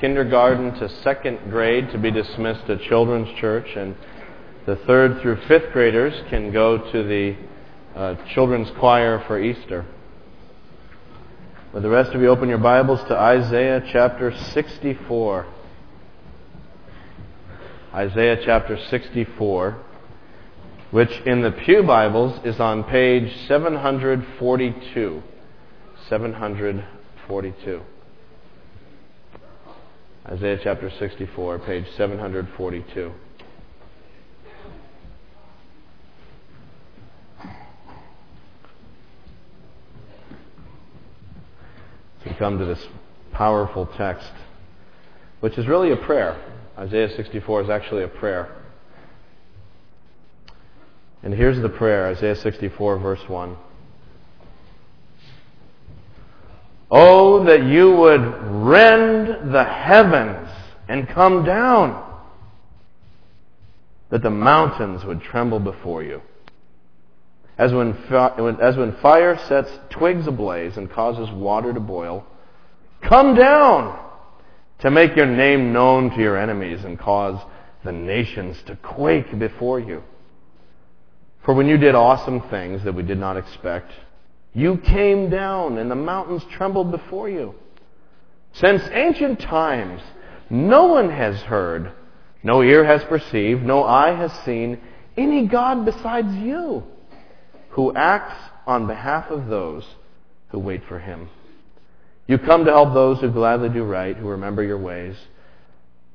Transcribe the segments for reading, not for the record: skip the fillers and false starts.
kindergarten to second grade to be dismissed to children's church, and the third through fifth graders can go to the children's choir for Easter. Would the rest of you open your Bibles to Isaiah chapter 64. Isaiah chapter 64, which in the Pew Bibles is on page 742. 742. Isaiah chapter 64, page 742. We come to this powerful text, which is really a prayer. Isaiah 64 is actually a prayer. And here's the prayer, Isaiah 64, verse 1. Oh, that you would rend the heavens and come down, that the mountains would tremble before you. As when fire sets twigs ablaze and causes water to boil, come down to make your name known to your enemies and cause the nations to quake before you. For when you did awesome things that we did not expect, you came down and the mountains trembled before you. Since ancient times, no one has heard, no ear has perceived, no eye has seen any God besides you, who acts on behalf of those who wait for Him. You come to help those who gladly do right, who remember your ways.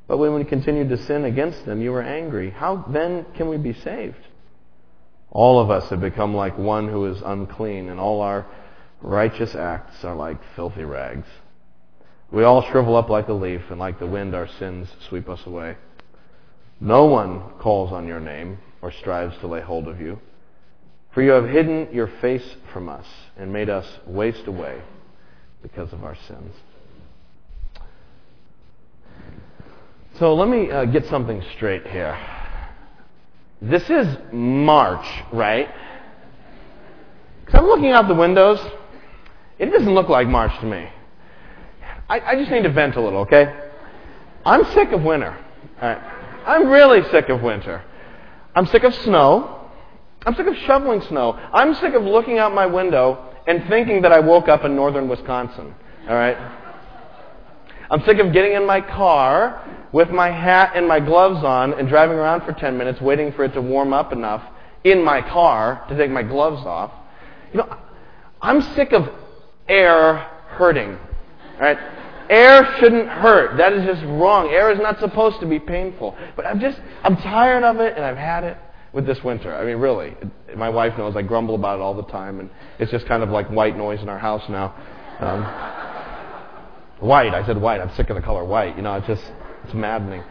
But when we continued to sin against them, you were angry. How then can we be saved? All of us have become like one who is unclean, and all our righteous acts are like filthy rags. We all shrivel up like a leaf, and like the wind our sins sweep us away. No one calls on your name or strives to lay hold of you. For you have hidden your face from us and made us waste away because of our sins. So let me get something straight here. This is March, right? Because I'm looking out the windows. It doesn't look like March to me. I just need to vent a little, okay? I'm sick of winter. All right. I'm really sick of winter. I'm sick of snow. I'm sick of shoveling snow. I'm sick of looking out my window and thinking that I woke up in northern Wisconsin. All right? I'm sick of getting in my car with my hat and my gloves on and driving around for 10 minutes waiting for it to warm up enough in my car to take my gloves off. You know, I'm sick of air hurting. All right? Air shouldn't hurt. That is just wrong. Air is not supposed to be painful. But I'm tired of it, and I've had it with this winter. I mean, really. My wife knows I grumble about it all the time, and it's just kind of like white noise in our house now. White. I said white. I'm sick of the color white. You know, it's maddening.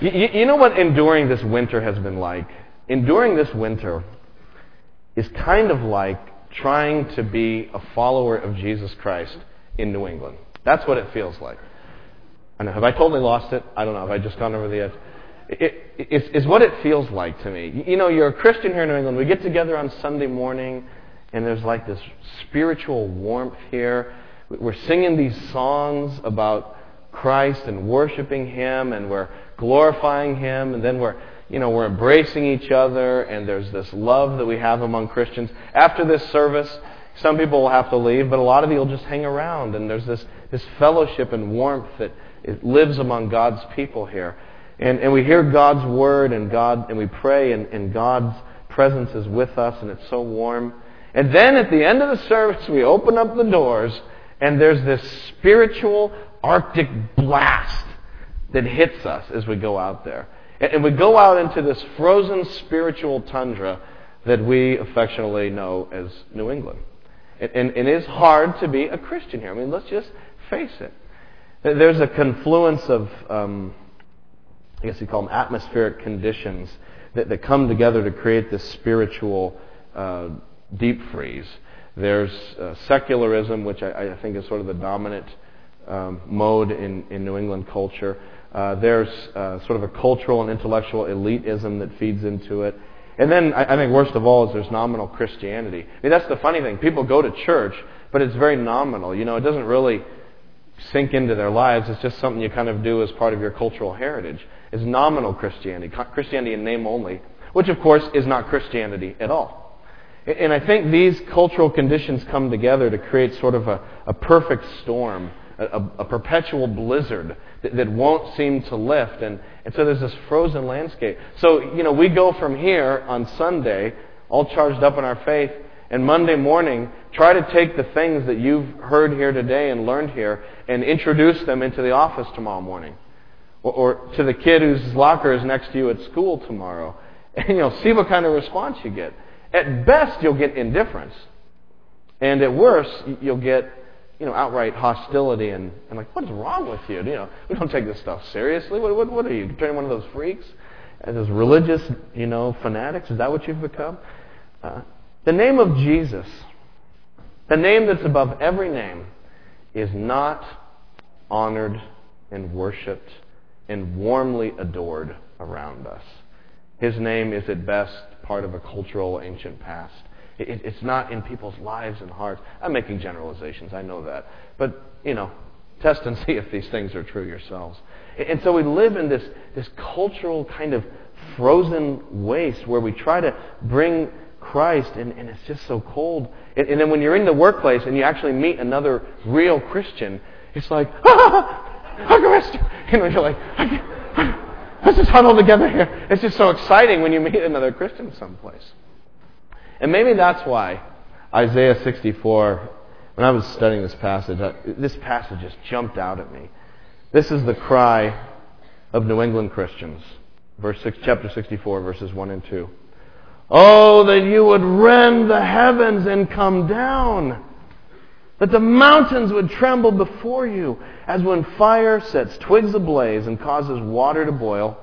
You know what enduring this winter has been like? Enduring this winter is kind of like trying to be a follower of Jesus Christ in New England. That's what it feels like. I know. Have I totally lost it? I don't know. Have I just gone over the edge? It's what it feels like to me. You know, you're a Christian here in New England. We get together on Sunday morning, and there's like this spiritual warmth here. We're singing these songs about Christ and worshiping Him, and we're glorifying Him, and then we're embracing each other, and there's this love that we have among Christians. After this service, some people will have to leave, but a lot of you will just hang around, and there's this fellowship and warmth that it lives among God's people here. And we hear God's Word, and we pray, and God's presence is with us, and it's so warm. And then at the end of the service, we open up the doors, and there's this spiritual Arctic blast that hits us as we go out there. And we go out into this frozen spiritual tundra that we affectionately know as New England. And it is hard to be a Christian here. I mean, let's just face it. There's a confluence of I guess you call them atmospheric conditions that come together to create this spiritual deep freeze. There's secularism, which I think is sort of the dominant mode in New England culture. There's sort of a cultural and intellectual elitism that feeds into it. And then I think worst of all is there's nominal Christianity. I mean, that's the funny thing. People go to church, but it's very nominal. You know, it doesn't really sink into their lives. It's just something you kind of do as part of your cultural heritage. It's nominal Christianity, Christianity in name only, which of course is not Christianity at all. And I think these cultural conditions come together to create sort of a perfect storm, a perpetual blizzard that won't seem to lift. And so there's this frozen landscape. So, we go from here on Sunday, all charged up in our faith, and Monday morning, try to take the things that you've heard here today and learned here and introduce them into the office tomorrow morning. Or to the kid whose locker is next to you at school tomorrow. And see what kind of response you get. At best, you'll get indifference. And at worst, you'll get outright hostility and like, what's wrong with you? We don't take this stuff seriously. What are you, turning one of those freaks? And those religious, fanatics? Is that what you've become? The name of Jesus, the name that's above every name, is not honored and worshipped and warmly adored around us. His name is at best part of a cultural ancient past. It's not in people's lives and hearts. I'm making generalizations, I know that. But, test and see if these things are true yourselves. And so we live in this cultural kind of frozen waste where we try to bring Christ, and it's just so cold. And then when you're in the workplace and you actually meet another real Christian, it's like, I'm a Christian! You're like, let's just huddle together here. It's just so exciting when you meet another Christian someplace. And maybe that's why Isaiah 64, when I was studying this passage, this passage just jumped out at me. This is the cry of New England Christians. Verse 6, chapter 64, verses 1 and 2. Oh, that you would rend the heavens and come down, that the mountains would tremble before you, as when fire sets twigs ablaze and causes water to boil.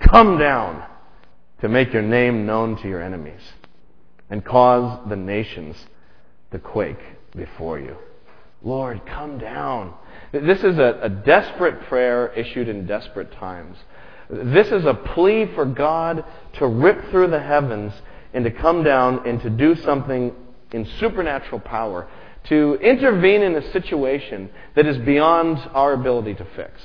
Come down to make your name known to your enemies and cause the nations to quake before you. Lord, come down. This is a desperate prayer issued in desperate times. This is a plea for God to rip through the heavens and to come down and to do something in supernatural power, to intervene in a situation that is beyond our ability to fix.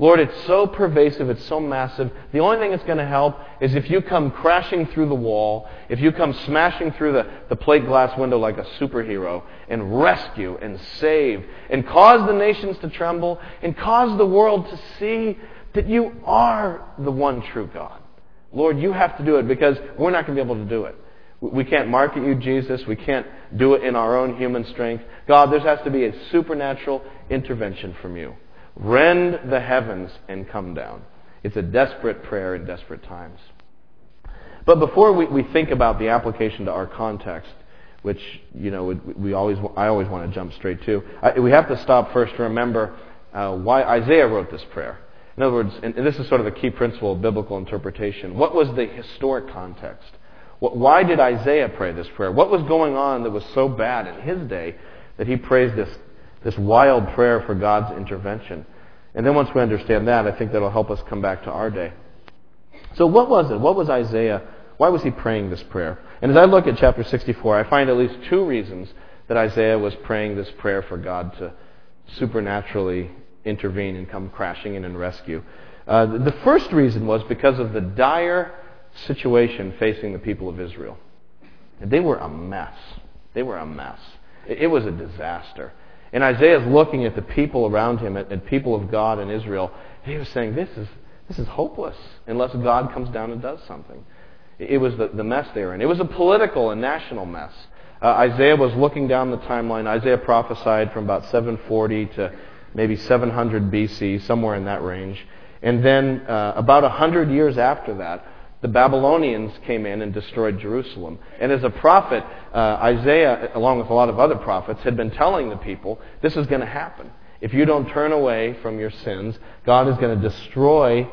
Lord, it's so pervasive, it's so massive. The only thing that's going to help is if you come crashing through the wall, if you come smashing through the plate glass window like a superhero and rescue and save and cause the nations to tremble and cause the world to see that you are the one true God. Lord, you have to do it because we're not going to be able to do it. We can't market you, Jesus. We can't do it in our own human strength. God, there has to be a supernatural intervention from you. Rend the heavens and come down. It's a desperate prayer in desperate times. But before we think about the application to our context, which I always want to jump straight to, we have to stop first to remember why Isaiah wrote this prayer. In other words, and this is sort of the key principle of biblical interpretation, what was the historic context? Why did Isaiah pray this prayer? What was going on that was so bad in his day that he prays this wild prayer for God's intervention? And then once we understand that, I think that'll help us come back to our day. So what was it? What was Isaiah? Why was he praying this prayer? And as I look at chapter 64, I find at least two reasons that Isaiah was praying this prayer for God to supernaturally intervene and come crashing in and rescue. The first reason was because of the dire situation facing the people of Israel. They were a mess. It was a disaster. And Isaiah's looking at the people around him, at people of God in Israel, and he was saying, this is hopeless unless God comes down and does something. It was the mess they were in. It was a political and national mess. Isaiah was looking down the timeline. Isaiah prophesied from about 740 to maybe 700 BC, somewhere in that range. And then about 100 years after that, the Babylonians came in and destroyed Jerusalem. And as a prophet, Isaiah, along with a lot of other prophets, had been telling the people, this is going to happen. If you don't turn away from your sins, God is going to destroy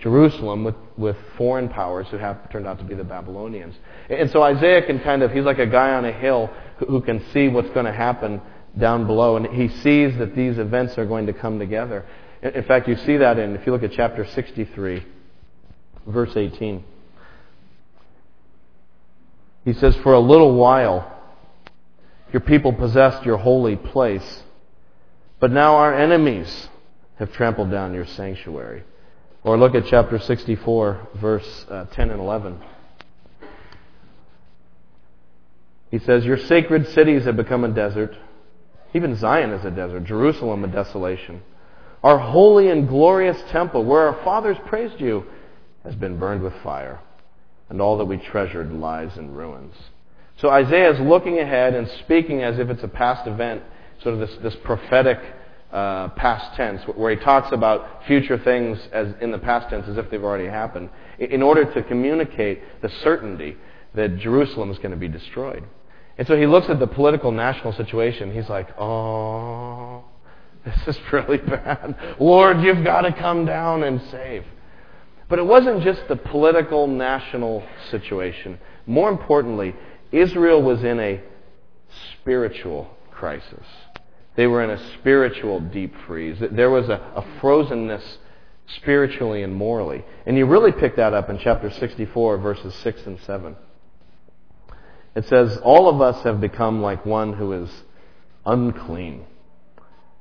Jerusalem with foreign powers who have turned out to be the Babylonians. And so Isaiah can he's like a guy on a hill who can see what's going to happen down below, and he sees that these events are going to come together. In fact, you see that if you look at chapter 63, verse 18. He says, for a little while your people possessed your holy place, But now our enemies have trampled down your sanctuary. Or look at chapter 64, verse 10 and 11. He says, your sacred cities have become a desert. Even Zion is a desert. Jerusalem a desolation. Our holy and glorious temple, where our fathers praised you, has been burned with fire. And all that we treasured lies in ruins. So Isaiah is looking ahead and speaking as if it's a past event, sort of this prophetic past tense, where he talks about future things as in the past tense as if they've already happened, in order to communicate the certainty that Jerusalem is going to be destroyed. And so he looks at the political national situation. He's like, oh, this is really bad. Lord, you've got to come down and save. But it wasn't just the political national situation. More importantly, Israel was in a spiritual crisis. They were in a spiritual deep freeze. There was a frozenness spiritually and morally. And you really pick that up in chapter 64, verses 6 and 7. It says, all of us have become like one who is unclean,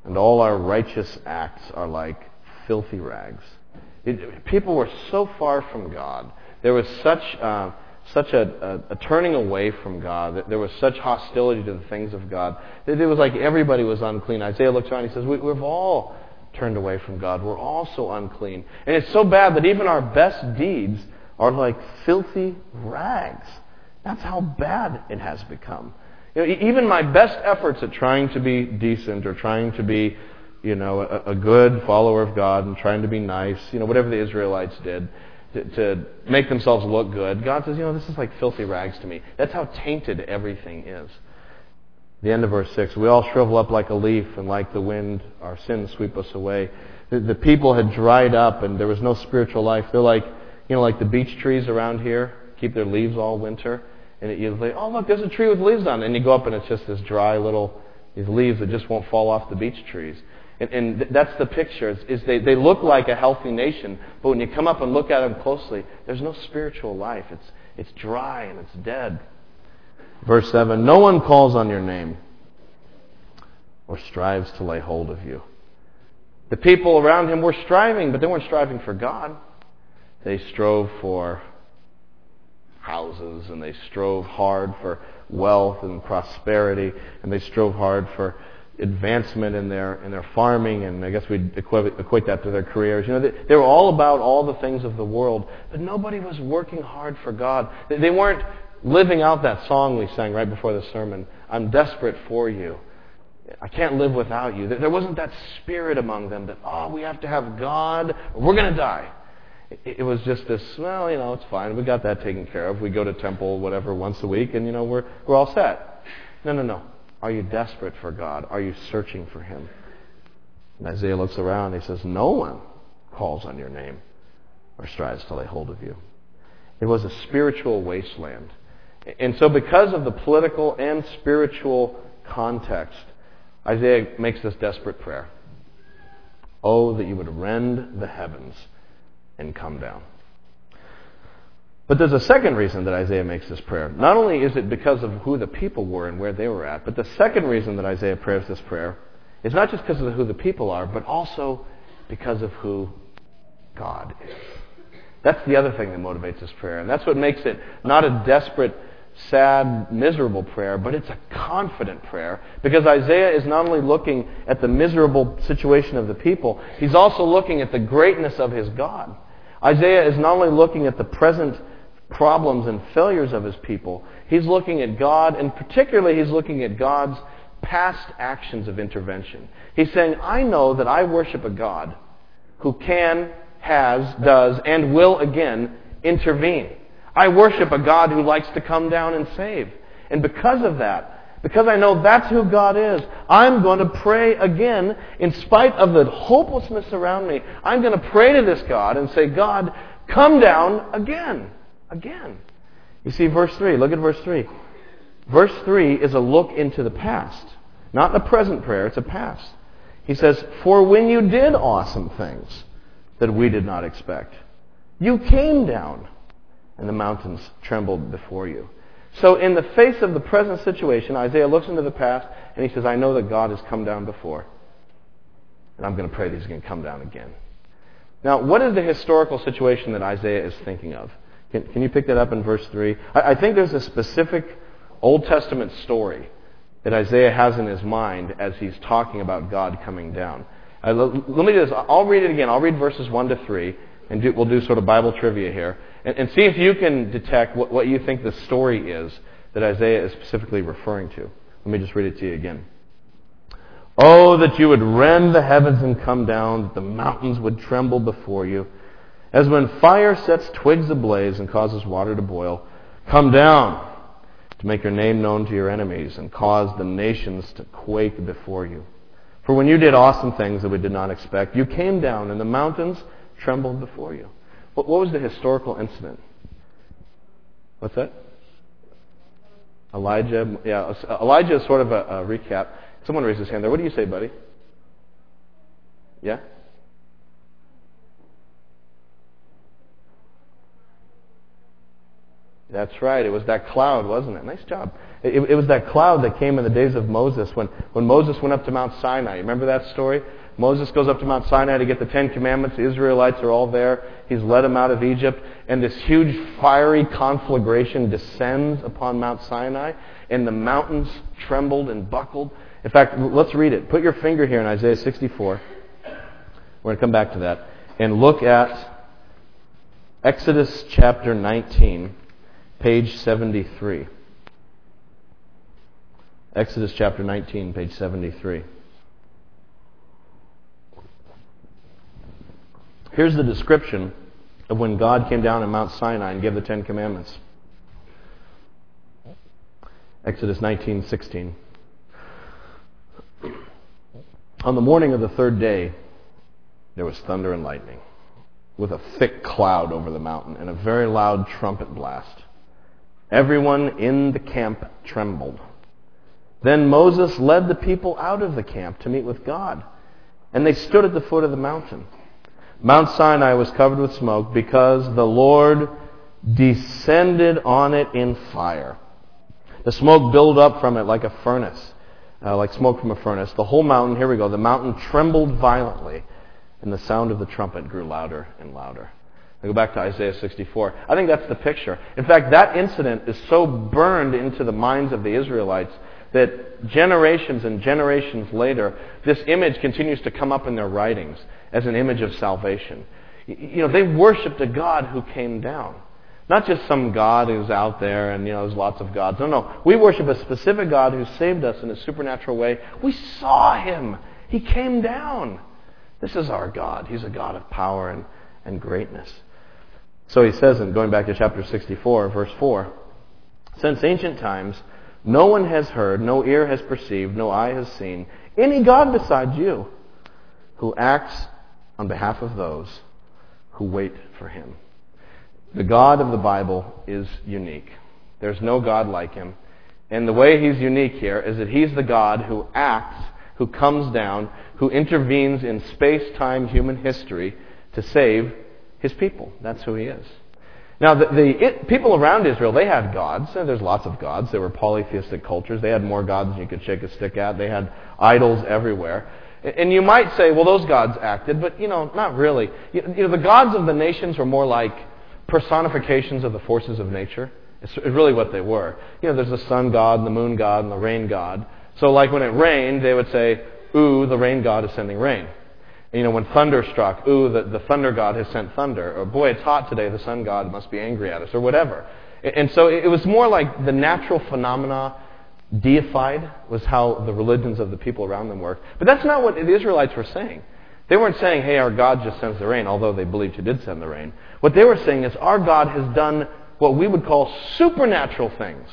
and all our righteous acts are like filthy rags. People were so far from God. There was such a turning away from God. That there was such hostility to the things of God. That it was like everybody was unclean. Isaiah looks around and he says, we've all turned away from God. We're all so unclean. And it's so bad that even our best deeds are like filthy rags. That's how bad it has become. You know, even my best efforts at trying to be decent or trying to be, a good follower of God and trying to be nice, whatever the Israelites did, to make themselves look good. God says, this is like filthy rags to me. That's how tainted everything is. The end of verse 6, we all shrivel up like a leaf, and like the wind, our sins sweep us away. The people had dried up, and there was no spiritual life. They're like, like the beech trees around here, keep their leaves all winter. And you say, oh, look, there's a tree with leaves on it. And you go up, and it's just this dry little, these leaves that just won't fall off the beech trees. And that's the picture, is they look like a healthy nation, but when you come up and look at them closely, there's no spiritual life. It's dry and it's dead. Verse 7, no one calls on your name or strives to lay hold of you. The people around him were striving, but they weren't striving for God. They strove for houses, and they strove hard for wealth and prosperity, and they strove hard for advancement in their farming, and I guess we'd equate that to their careers. They were all about all the things of the world, but nobody was working hard for God. They weren't living out that song we sang right before the sermon, I'm desperate for you. I can't live without you. There wasn't that spirit among them that, we have to have God, or we're going to die. It was just this, it's fine. We got that taken care of. We go to temple, whatever, once a week, and, we're all set. No. Are you desperate for God? Are you searching for Him? And Isaiah looks around and he says, no one calls on your name or strives to lay hold of you. It was a spiritual wasteland. And so because of the political and spiritual context, Isaiah makes this desperate prayer. Oh, that you would rend the heavens and come down. But there's a second reason that Isaiah makes this prayer. Not only is it because of who the people were and where they were at, but the second reason that Isaiah prays this prayer is not just because of who the people are, but also because of who God is. That's the other thing that motivates this prayer, and that's what makes it not a desperate, sad, miserable prayer, but it's a confident prayer, because Isaiah is not only looking at the miserable situation of the people, he's also looking at the greatness of his God. Isaiah is not only looking at the present problems and failures of his people, he's looking at God, and particularly he's looking at God's past actions of intervention. He's saying, I know that I worship a God who can, has, does, and will again intervene. I worship a God who likes to come down and save. And because of that, because I know that's who God is, I'm going to pray again in spite of the hopelessness around me. I'm going to pray to this God and say, God, come down again. Again. You see verse 3. Look at verse 3. Verse 3 is a look into the past. Not a present prayer, it's a past. He says, for when you did awesome things that we did not expect, you came down, and the mountains trembled before you. So in the face of the present situation, Isaiah looks into the past, and he says, I know that God has come down before, and I'm going to pray that he's going to come down again. Now, what is the historical situation that Isaiah is thinking of? Can you pick that up in verse 3? I think there's a specific Old Testament story that Isaiah has in his mind as he's talking about God coming down. Let me do this. I'll read it again. I'll read verses 1 to 3, and we'll do sort of Bible trivia here, and see if you can detect what you think the story is that Isaiah is specifically referring to. Let me just read it to you again. Oh, that you would rend the heavens and come down, that the mountains would tremble before you, as when fire sets twigs ablaze and causes water to boil. Come down to make your name known to your enemies and cause the nations to quake before you. For when you did awesome things that we did not expect, you came down and the mountains trembled before you. What was the historical incident? What's that? Elijah. Yeah, Elijah is sort of a recap. Someone raised his hand there. What do you say, buddy? Yeah? That's right. It was that cloud, wasn't it? Nice job. It was that cloud that came in the days of Moses when Moses went up to Mount Sinai. Remember that story? Moses goes up to Mount Sinai to get the Ten Commandments. The Israelites are all there. He's led them out of Egypt. And this huge fiery conflagration descends upon Mount Sinai. And the mountains trembled and buckled. In fact, let's read it. Put your finger here in Isaiah 64. We're going to come back to that. And look at Exodus chapter 19, page 73. Exodus chapter 19, page 73. Here's the description of when God came down on Mount Sinai and gave the Ten Commandments. Exodus 19:16. On the morning of the third day, there was thunder and lightning, with a thick cloud over the mountain and a very loud trumpet blast. Everyone in the camp trembled. Then Moses led the people out of the camp to meet with God, and they stood at the foot of the mountain. Mount Sinai was covered with smoke because the Lord descended on it in fire. The smoke billowed up from it like a furnace, like smoke from a furnace. The whole mountain, here we go, the mountain trembled violently, and the sound of the trumpet grew louder and louder. I go back to Isaiah 64. I think that's the picture. In fact, that incident is so burned into the minds of the Israelites that generations and generations later, this image continues to come up in their writings as an image of salvation. You know, they worshipped a God who came down. Not just some God who's out there and, you know, there's lots of gods. No. We worship a specific God who saved us in a supernatural way. We saw Him. He came down. This is our God. He's a God of power and greatness. So he says, and going back to chapter 64, verse 4, since ancient times, no one has heard, no ear has perceived, no eye has seen any God besides you who acts on behalf of those who wait for Him. The God of the Bible is unique. There's no God like Him. And the way He's unique here is that He's the God who acts, who comes down, who intervenes in space-time human history to save His people. That's who He is. Now, the people around Israel, they had gods. And there's lots of gods. There were polytheistic cultures. They had more gods than you could shake a stick at. They had idols everywhere. And you might say, well, those gods acted, but, you know, not really. You know, the gods of the nations were more like personifications of the forces of nature. It's really what they were. You know, there's the sun god, and the moon god, and the rain god. So, like, when it rained, they would say, ooh, the rain god is sending rain. You know, when thunder struck, ooh, the thunder god has sent thunder. Or, boy, it's hot today, the sun god must be angry at us, or whatever. And so it was more like the natural phenomena deified was how the religions of the people around them worked. But that's not what the Israelites were saying. They weren't saying, hey, our God just sends the rain, although they believed He did send the rain. What they were saying is our God has done what we would call supernatural things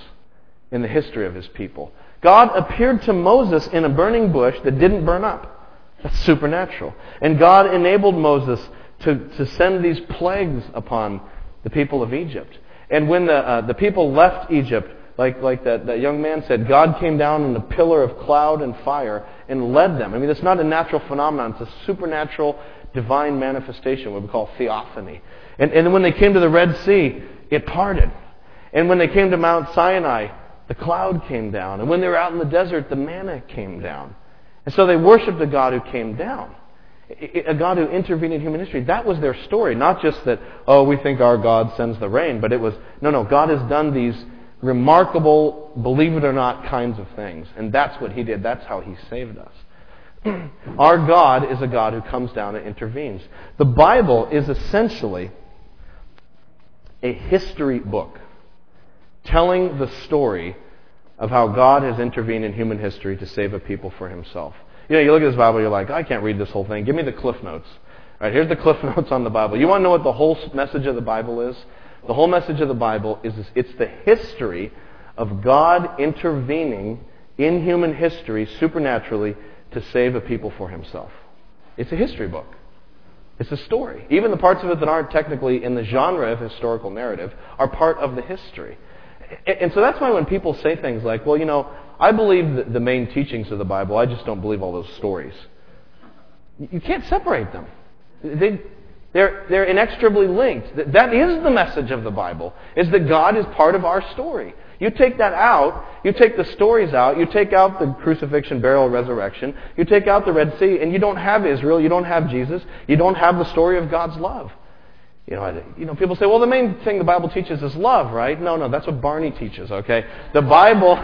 in the history of His people. God appeared to Moses in a burning bush that didn't burn up. That's supernatural. And God enabled Moses to send these plagues upon the people of Egypt. And when the people left Egypt, like that young man said, God came down in a pillar of cloud and fire and led them. I mean, it's not a natural phenomenon. It's a supernatural divine manifestation, what we call theophany. And when they came to the Red Sea, it parted. And when they came to Mount Sinai, the cloud came down. And when they were out in the desert, the manna came down. And so they worshipped a God who came down. A God who intervened in human history. That was their story. Not just that, oh, we think our God sends the rain, but it was, no, God has done these remarkable, believe it or not, kinds of things. And that's what He did. That's how He saved us. Our God is a God who comes down and intervenes. The Bible is essentially a history book telling the story of how God has intervened in human history to save a people for Himself. You look at this Bible, you're like, I can't read this whole thing. Give me the Cliff Notes. All right, here's the Cliff Notes on the Bible. You want to know what the whole message of the Bible is? The whole message of the Bible is this: it's the history of God intervening in human history supernaturally to save a people for Himself. It's a history book. It's a story. Even the parts of it that aren't technically in the genre of historical narrative are part of the history. And so that's why when people say things like, well, I believe the main teachings of the Bible, I just don't believe all those stories. You can't separate them. They're inextricably linked. That is the message of the Bible, is that God is part of our story. You take that out, you take the stories out, you take out the crucifixion, burial, resurrection, you take out the Red Sea, and you don't have Israel, you don't have Jesus, you don't have the story of God's love. People say, well, the main thing the Bible teaches is love, right? No, that's what Barney teaches, okay? The Bible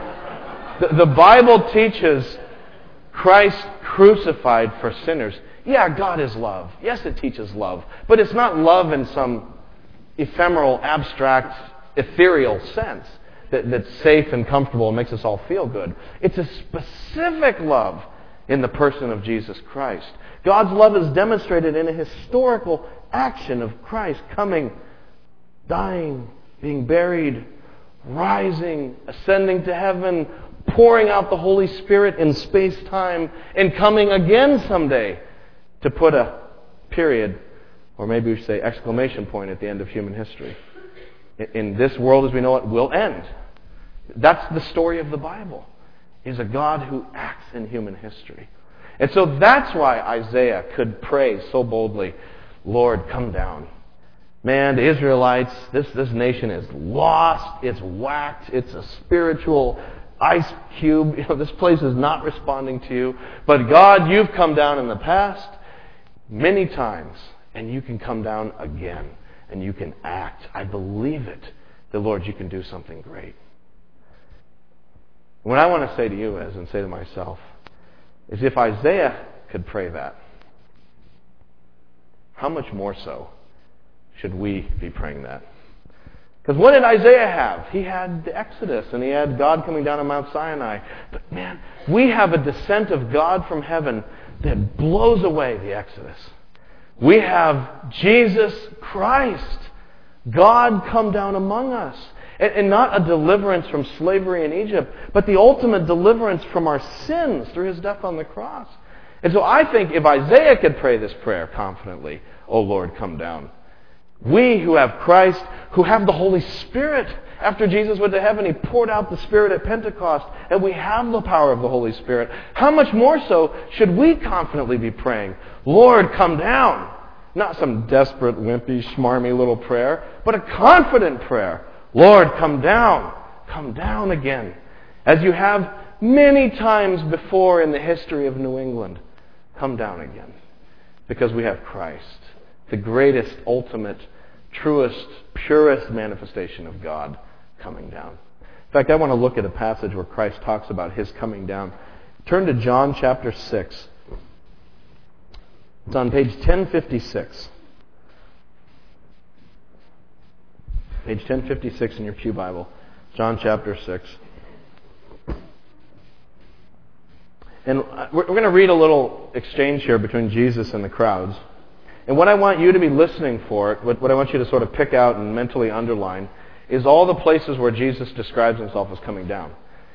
teaches Christ crucified for sinners. Yeah, God is love. Yes, it teaches love. But it's not love in some ephemeral, abstract, ethereal sense that's safe and comfortable and makes us all feel good. It's a specific love in the person of Jesus Christ. God's love is demonstrated in a historical action of Christ coming, dying, being buried, rising, ascending to heaven, pouring out the Holy Spirit in space-time, and coming again someday to put a period, or maybe we say exclamation point, at the end of human history. In this world as we know it will end. That's the story of the Bible, is a God who acts in human history. And so that's why Isaiah could pray so boldly, Lord, come down. Man, the Israelites, this nation is lost, it's whacked, it's a spiritual ice cube. This place is not responding to you. But God, you've come down in the past many times, and you can come down again. And you can act. I believe it. The Lord, you can do something great. What I want to say to you is, and say to myself, is if Isaiah could pray that, how much more so should we be praying that? Because what did Isaiah have? He had the Exodus, and he had God coming down on Mount Sinai. But man, we have a descent of God from heaven that blows away the Exodus. We have Jesus Christ, God come down among us. And not a deliverance from slavery in Egypt, but the ultimate deliverance from our sins through His death on the cross. And so I think if Isaiah could pray this prayer confidently, O Lord, come down, we who have Christ, who have the Holy Spirit. After Jesus went to heaven, He poured out the Spirit at Pentecost, and we have the power of the Holy Spirit. How much more so should we confidently be praying, Lord, come down? Not some desperate, wimpy, schmarmy little prayer, but a confident prayer. Lord, come down again, as you have many times before in the history of New England. Come down again, because we have Christ, the greatest, ultimate, truest, purest manifestation of God coming down. In fact, I want to look at a passage where Christ talks about His coming down. Turn to John chapter 6. It's on page 1056. Page 1056 in your pew Bible. John chapter 6. And we're going to read a little exchange here between Jesus and the crowds. And what I want you to be listening for, what I want you to sort of pick out and mentally underline, is all the places where Jesus describes Himself as coming down.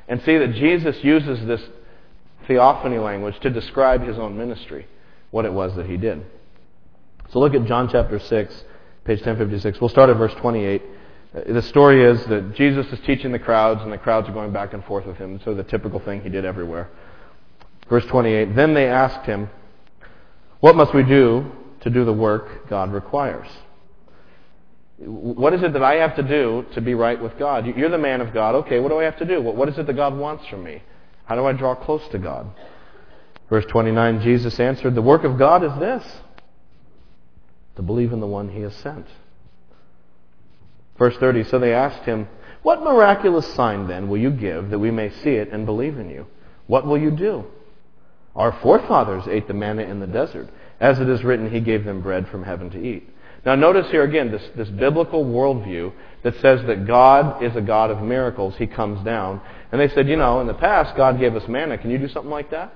And see that Jesus uses this theophany language to describe His own ministry, what it was that He did. So look at John chapter 6, page 1056. We'll start at verse 28. The story is that Jesus is teaching the crowds, and the crowds are going back and forth with Him. So the typical thing He did everywhere. Verse 28, then they asked Him, what must we do to do the work God requires? What is it that I have to do to be right with God? You're the man of God. Okay, what do I have to do? What is it that God wants from me? How do I draw close to God? Verse 29, Jesus answered, "The work of God is this, to believe in the one He has sent." Verse 30, so they asked Him, "What miraculous sign then will you give that we may see it and believe in you? What will you do? Our forefathers ate the manna in the desert. As it is written, He gave them bread from heaven to eat." Now notice here again this biblical worldview that says that God is a God of miracles. He comes down. And they said, in the past God gave us manna. Can you do something like that?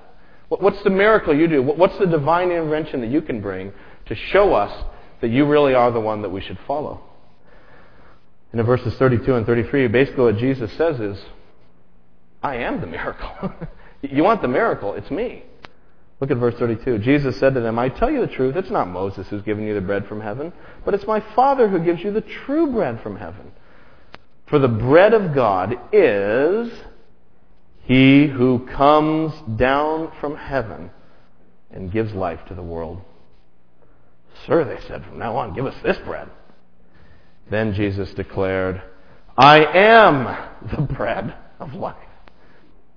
What's the miracle you do? What's the divine intervention that you can bring to show us that you really are the one that we should follow? And in verses 32 and 33, basically what Jesus says is, I am the miracle. You want the miracle, it's me. Look at verse 32. Jesus said to them, I tell you the truth, it's not Moses who's given you the bread from heaven, but it's my Father who gives you the true bread from heaven. For the bread of God is He who comes down from heaven and gives life to the world. Sir, they said, from now on, give us this bread. Then Jesus declared, I am the bread of life.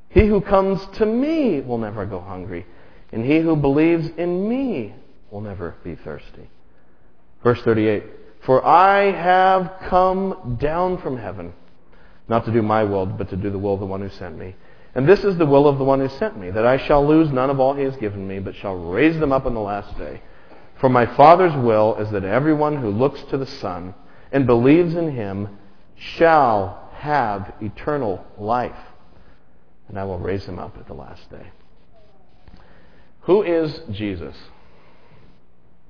He who comes to me will never go hungry, and he who believes in me will never be thirsty. Verse 38, for I have come down from heaven, not to do my will, but to do the will of the one who sent me. And this is the will of the one who sent me, that I shall lose none of all he has given me, but shall raise them up on the last day. For my Father's will is that everyone who looks to the Son and believes in Him shall have eternal life. And I will raise Him up at the last day. Who is Jesus?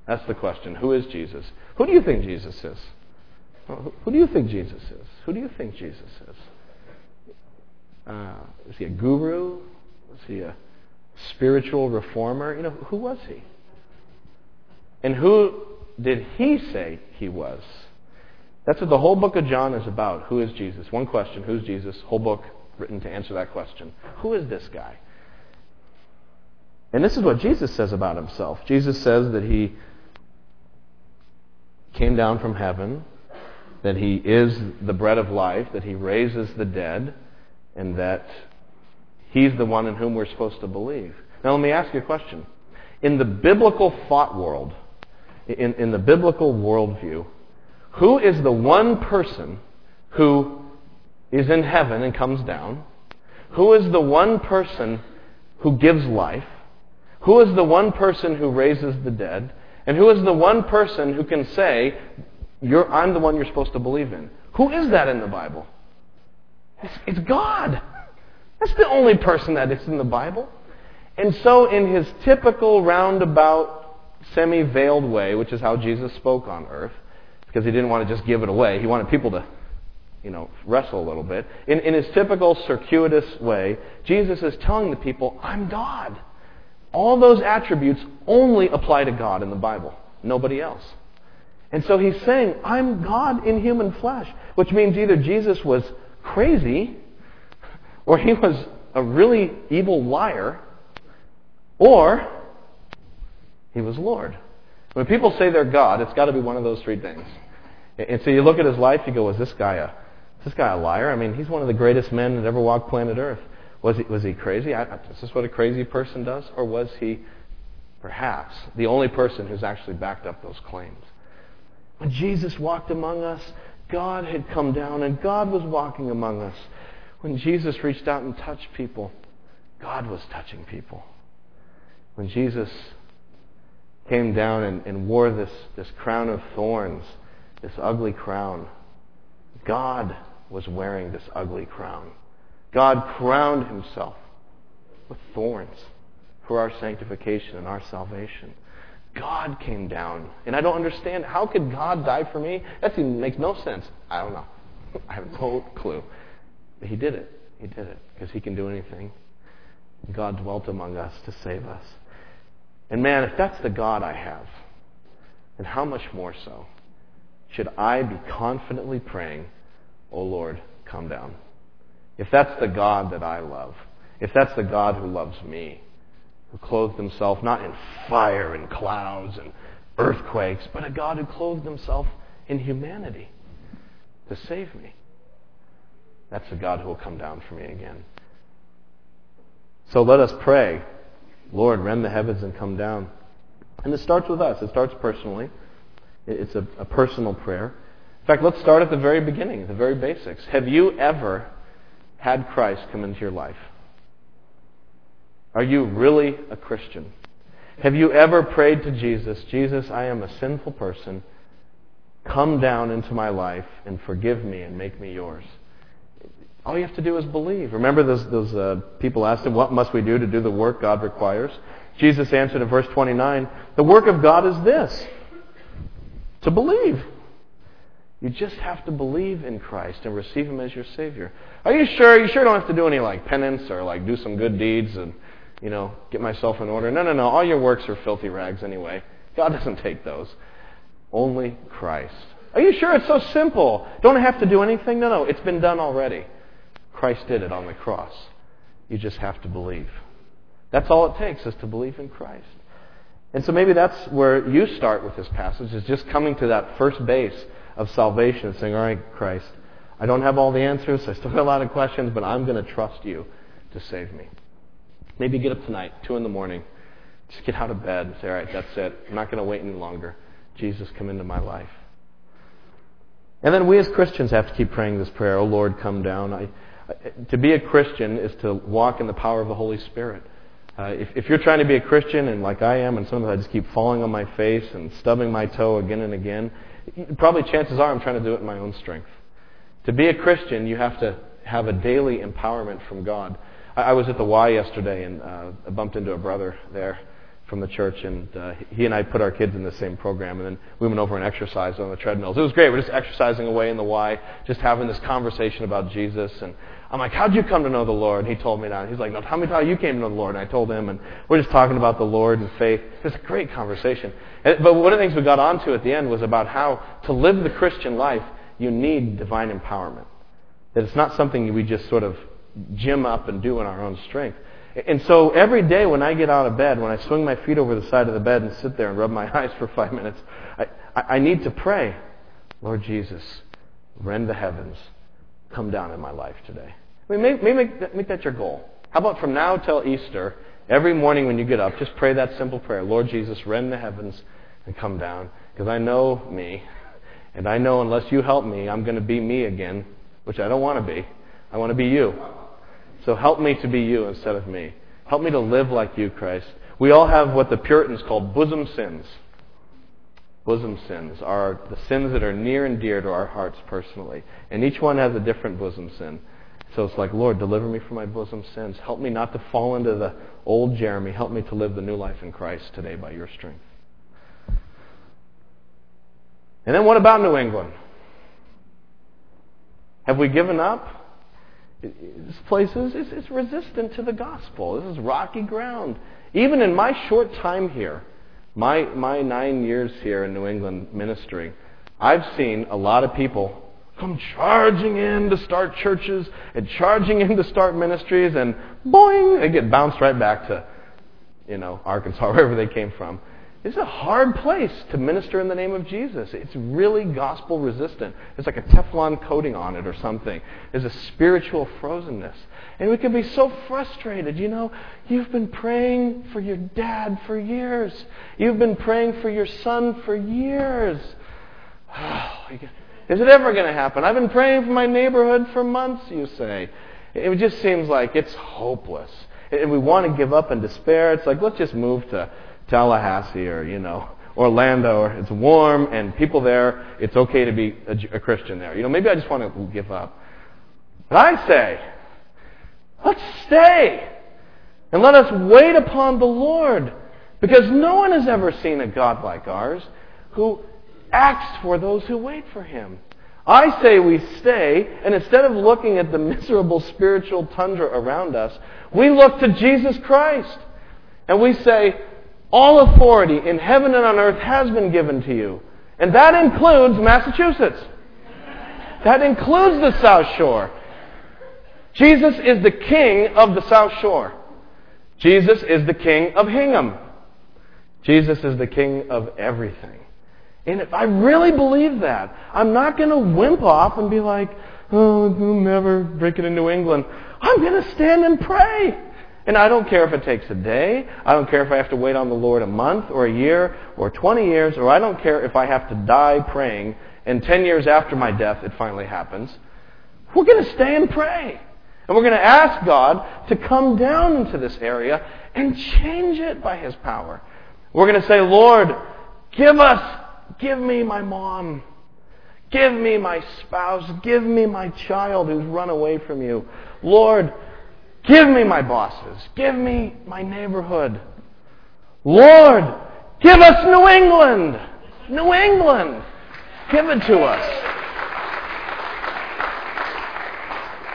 That's the question. Who is Jesus? Who do you think Jesus is? Who do you think Jesus is? Is He a guru? Is He a spiritual reformer? Who was He? And who did He say He was? That's what the whole book of John is about. Who is Jesus? One question, who's Jesus? Whole book written to answer that question. Who is this guy? And this is what Jesus says about Himself. Jesus says that He came down from heaven, that He is the bread of life, that He raises the dead, and that He's the one in whom we're supposed to believe. Now let me ask you a question. In the biblical thought world, in the biblical worldview, who is the one person who is in heaven and comes down? Who is the one person who gives life? Who is the one person who raises the dead? And who is the one person who can say, I'm the one you're supposed to believe in? Who is that in the Bible? It's God. That's the only person that is in the Bible. And so in His typical roundabout, semi-veiled way, which is how Jesus spoke on earth, because He didn't want to just give it away. He wanted people to, wrestle a little bit. In His typical circuitous way, Jesus is telling the people, I'm God. All those attributes only apply to God in the Bible, nobody else. And so He's saying, I'm God in human flesh, which means either Jesus was crazy, or He was a really evil liar, or He was Lord. When people say they're God, it's got to be one of those three things. And so you look at His life, you go, is this guy a liar? He's one of the greatest men that ever walked planet Earth. Was he crazy? Is this what a crazy person does? Or was he, perhaps, the only person who's actually backed up those claims? When Jesus walked among us, God had come down and God was walking among us. When Jesus reached out and touched people, God was touching people. When Jesus came down and wore this crown of thorns, this ugly crown, God was wearing this ugly crown. God crowned Himself with thorns for our sanctification and our salvation. God came down. And I don't understand, how could God die for me? That even makes no sense. I don't know. I have no clue. But He did it. He did it because He can do anything. God dwelt among us to save us. And man, if that's the God I have, then how much more so should I be confidently praying, O Lord, come down? If that's the God that I love, if that's the God who loves me, who clothed Himself not in fire and clouds and earthquakes, but a God who clothed Himself in humanity to save me, that's the God who will come down for me again. So let us pray Lord, rend the heavens and come down. And it starts with us. It starts personally. It's a personal prayer. In fact, let's start at the very beginning, the very basics. Have you ever had Christ come into your life? Are you really a Christian? Have you ever prayed to Jesus, Jesus, I am a sinful person. Come down into my life and forgive me and make me yours. All you have to do is believe. Remember those people asked him, what must we do to do the work God requires? Jesus answered in verse 29, the work of God is this, to believe. You just have to believe in Christ and receive Him as your Savior. Are you sure? You sure don't have to do any penance or do some good deeds and get myself in order. No. All your works are filthy rags anyway. God doesn't take those. Only Christ. Are you sure? It's so simple. Don't have to do anything? No. It's been done already. Christ did it on the cross. You just have to believe. That's all it takes is to believe in Christ. And so maybe that's where you start with this passage, is just coming to that first base of salvation and saying, all right, Christ, I don't have all the answers. I still have a lot of questions, but I'm going to trust you to save me. Maybe get up tonight, 2 a.m. Just get out of bed and say, all right, that's it. I'm not going to wait any longer. Jesus, come into my life. And then we as Christians have to keep praying this prayer, oh Lord, come down. To be a Christian is to walk in the power of the Holy Spirit. If you're trying to be a Christian, and like I am, and sometimes I just keep falling on my face and stubbing my toe again and again, probably chances are I'm trying to do it in my own strength. To be a Christian, you have to have a daily empowerment from God. I was at the Y yesterday and I bumped into a brother there from the church, and he and I put our kids in the same program, and then we went over and exercised on the treadmills. It was great. We're just exercising away in the Y, just having this conversation about Jesus. And I'm like, how'd you come to know the Lord? And he told me that. He's like, no, tell me how you came to know the Lord. And I told him, and we're just talking about the Lord and faith. It was a great conversation. But one of the things we got onto at the end was about how to live the Christian life, you need divine empowerment. That it's not something we just sort of gym up and do in our own strength. And so every day when I get out of bed, when I swing my feet over the side of the bed and sit there and rub my eyes for 5 minutes, I need to pray, Lord Jesus, rend the heavens, come down in my life today. I mean, make that your goal. How about from now till Easter, every morning when you get up, just pray that simple prayer, Lord Jesus, rend the heavens and come down, because I know me, and I know unless you help me, I'm going to be me again, which I don't want to be. I want to be you. So help me to be you instead of me. Help me to live like you, Christ. We all have what the Puritans called bosom sins. Bosom sins are the sins that are near and dear to our hearts personally. And each one has a different bosom sin. So it's like, Lord, deliver me from my bosom sins. Help me not to fall into the old Jeremy. Help me to live the new life in Christ today by your strength. And then what about New England? Have we given up? This place is resistant to the gospel. This is rocky ground. Even in my short time here, my 9 years here in New England ministering, I've seen a lot of people come charging in to start churches and charging in to start ministries, and boing, they get bounced right back to Arkansas, wherever they came from. It's a hard place to minister in the name of Jesus. It's really gospel resistant. It's like a Teflon coating on it or something. There's a spiritual frozenness. And we can be so frustrated. You've been praying for your dad for years. You've been praying for your son for years. Oh, is it ever going to happen? I've been praying for my neighborhood for months, you say. It just seems like it's hopeless. And we want to give up in despair. It's like, let's just move to Tallahassee or Orlando, or it's warm and people there, it's okay to be a Christian there. Maybe I just want to give up. But I say, let's stay and let us wait upon the Lord, because no one has ever seen a God like ours who acts for those who wait for Him. I say we stay, and instead of looking at the miserable spiritual tundra around us, we look to Jesus Christ and we say, all authority in heaven and on earth has been given to you. And that includes Massachusetts. That includes the South Shore. Jesus is the King of the South Shore. Jesus is the King of Hingham. Jesus is the King of everything. And if I really believe that, I'm not going to wimp off and be like, oh, I'm never breaking in New England. I'm going to stand and pray. And I don't care if it takes a day. I don't care if I have to wait on the Lord a month or a year or 20 years, or I don't care if I have to die praying and 10 years after my death it finally happens. We're going to stay and pray. And we're going to ask God to come down into this area and change it by His power. We're going to say, Lord, give me my mom. Give me my spouse. Give me my child who's run away from You. Lord, give me my bosses. Give me my neighborhood. Lord, give us New England. New England. Give it to us.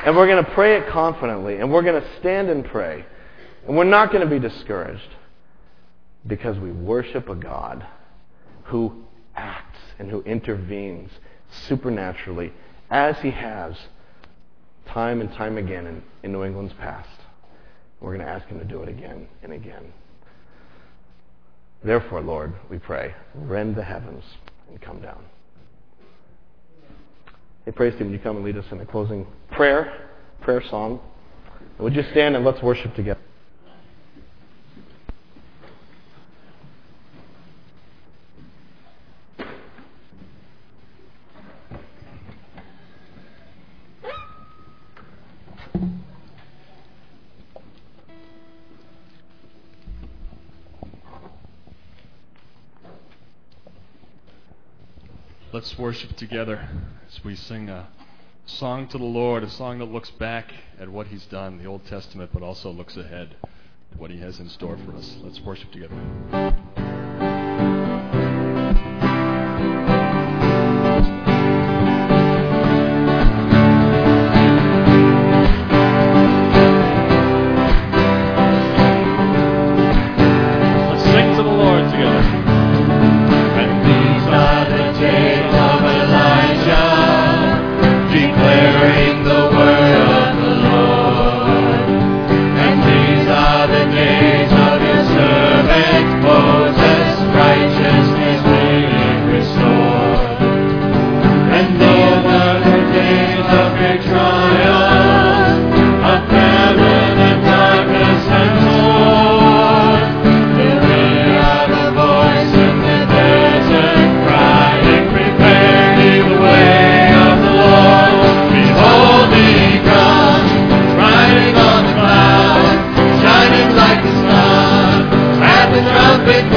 And we're going to pray it confidently. And we're going to stand and pray. And we're not going to be discouraged. Because we worship a God who acts and who intervenes supernaturally as He has time and time again in New England's past. We're going to ask Him to do it again and again. Therefore, Lord, we pray, rend the heavens and come down. Hey, praise team, would you come and lead us in a closing prayer song? Would you stand and let's worship together. Let's worship together as we sing a song to the Lord, a song that looks back at what He's done, the Old Testament, but also looks ahead to what He has in store for us. Let's worship together. Trumpet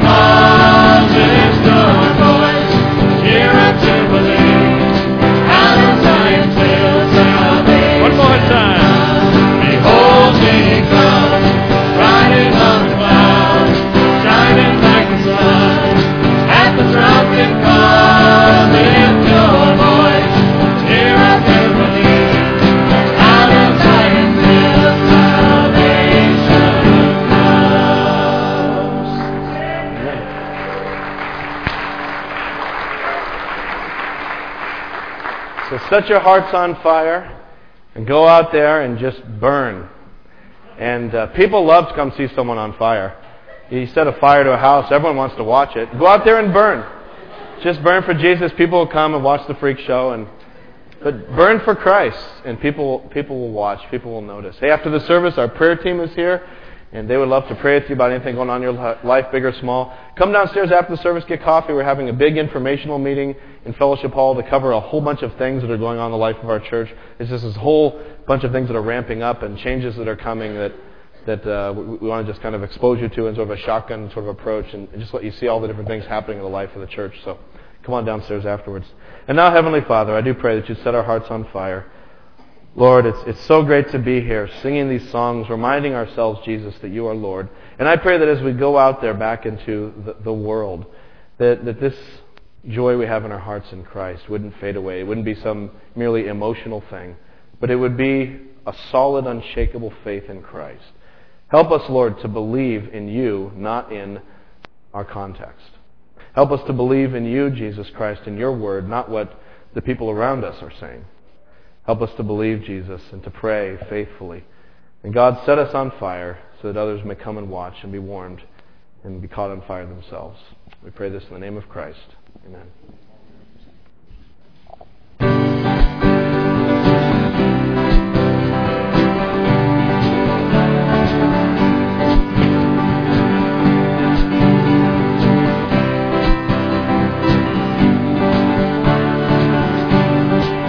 calls, it's the voice. So set your hearts on fire and go out there and just burn. And people love to come see someone on fire. You set a fire to a house, everyone wants to watch it. Go out there and burn. Just burn for Jesus. People will come and watch the freak show. But burn for Christ, and people will watch. People will notice. Hey, after the service, our prayer team is here, and they would love to pray with you about anything going on in your life, big or small. Come downstairs after the service, get coffee. We're having a big informational meeting in Fellowship Hall to cover a whole bunch of things that are going on in the life of our church. It's just this whole bunch of things that are ramping up and changes that are coming that we want to just kind of expose you to in sort of a shotgun sort of approach and just let you see all the different things happening in the life of the church. So come on downstairs afterwards. And now, Heavenly Father, I do pray that you set our hearts on fire. Lord, it's so great to be here singing these songs, reminding ourselves, Jesus, that you are Lord. And I pray that as we go out there back into the world, that this joy we have in our hearts in Christ wouldn't fade away. It wouldn't be some merely emotional thing, but it would be a solid, unshakable faith in Christ. Help us, Lord, to believe in you, not in our context. Help us to believe in you, Jesus Christ, and your word, not what the people around us are saying. Help us to believe, Jesus, and to pray faithfully. And God, set us on fire so that others may come and watch and be warmed and be caught on fire themselves. We pray this in the name of Christ. Amen.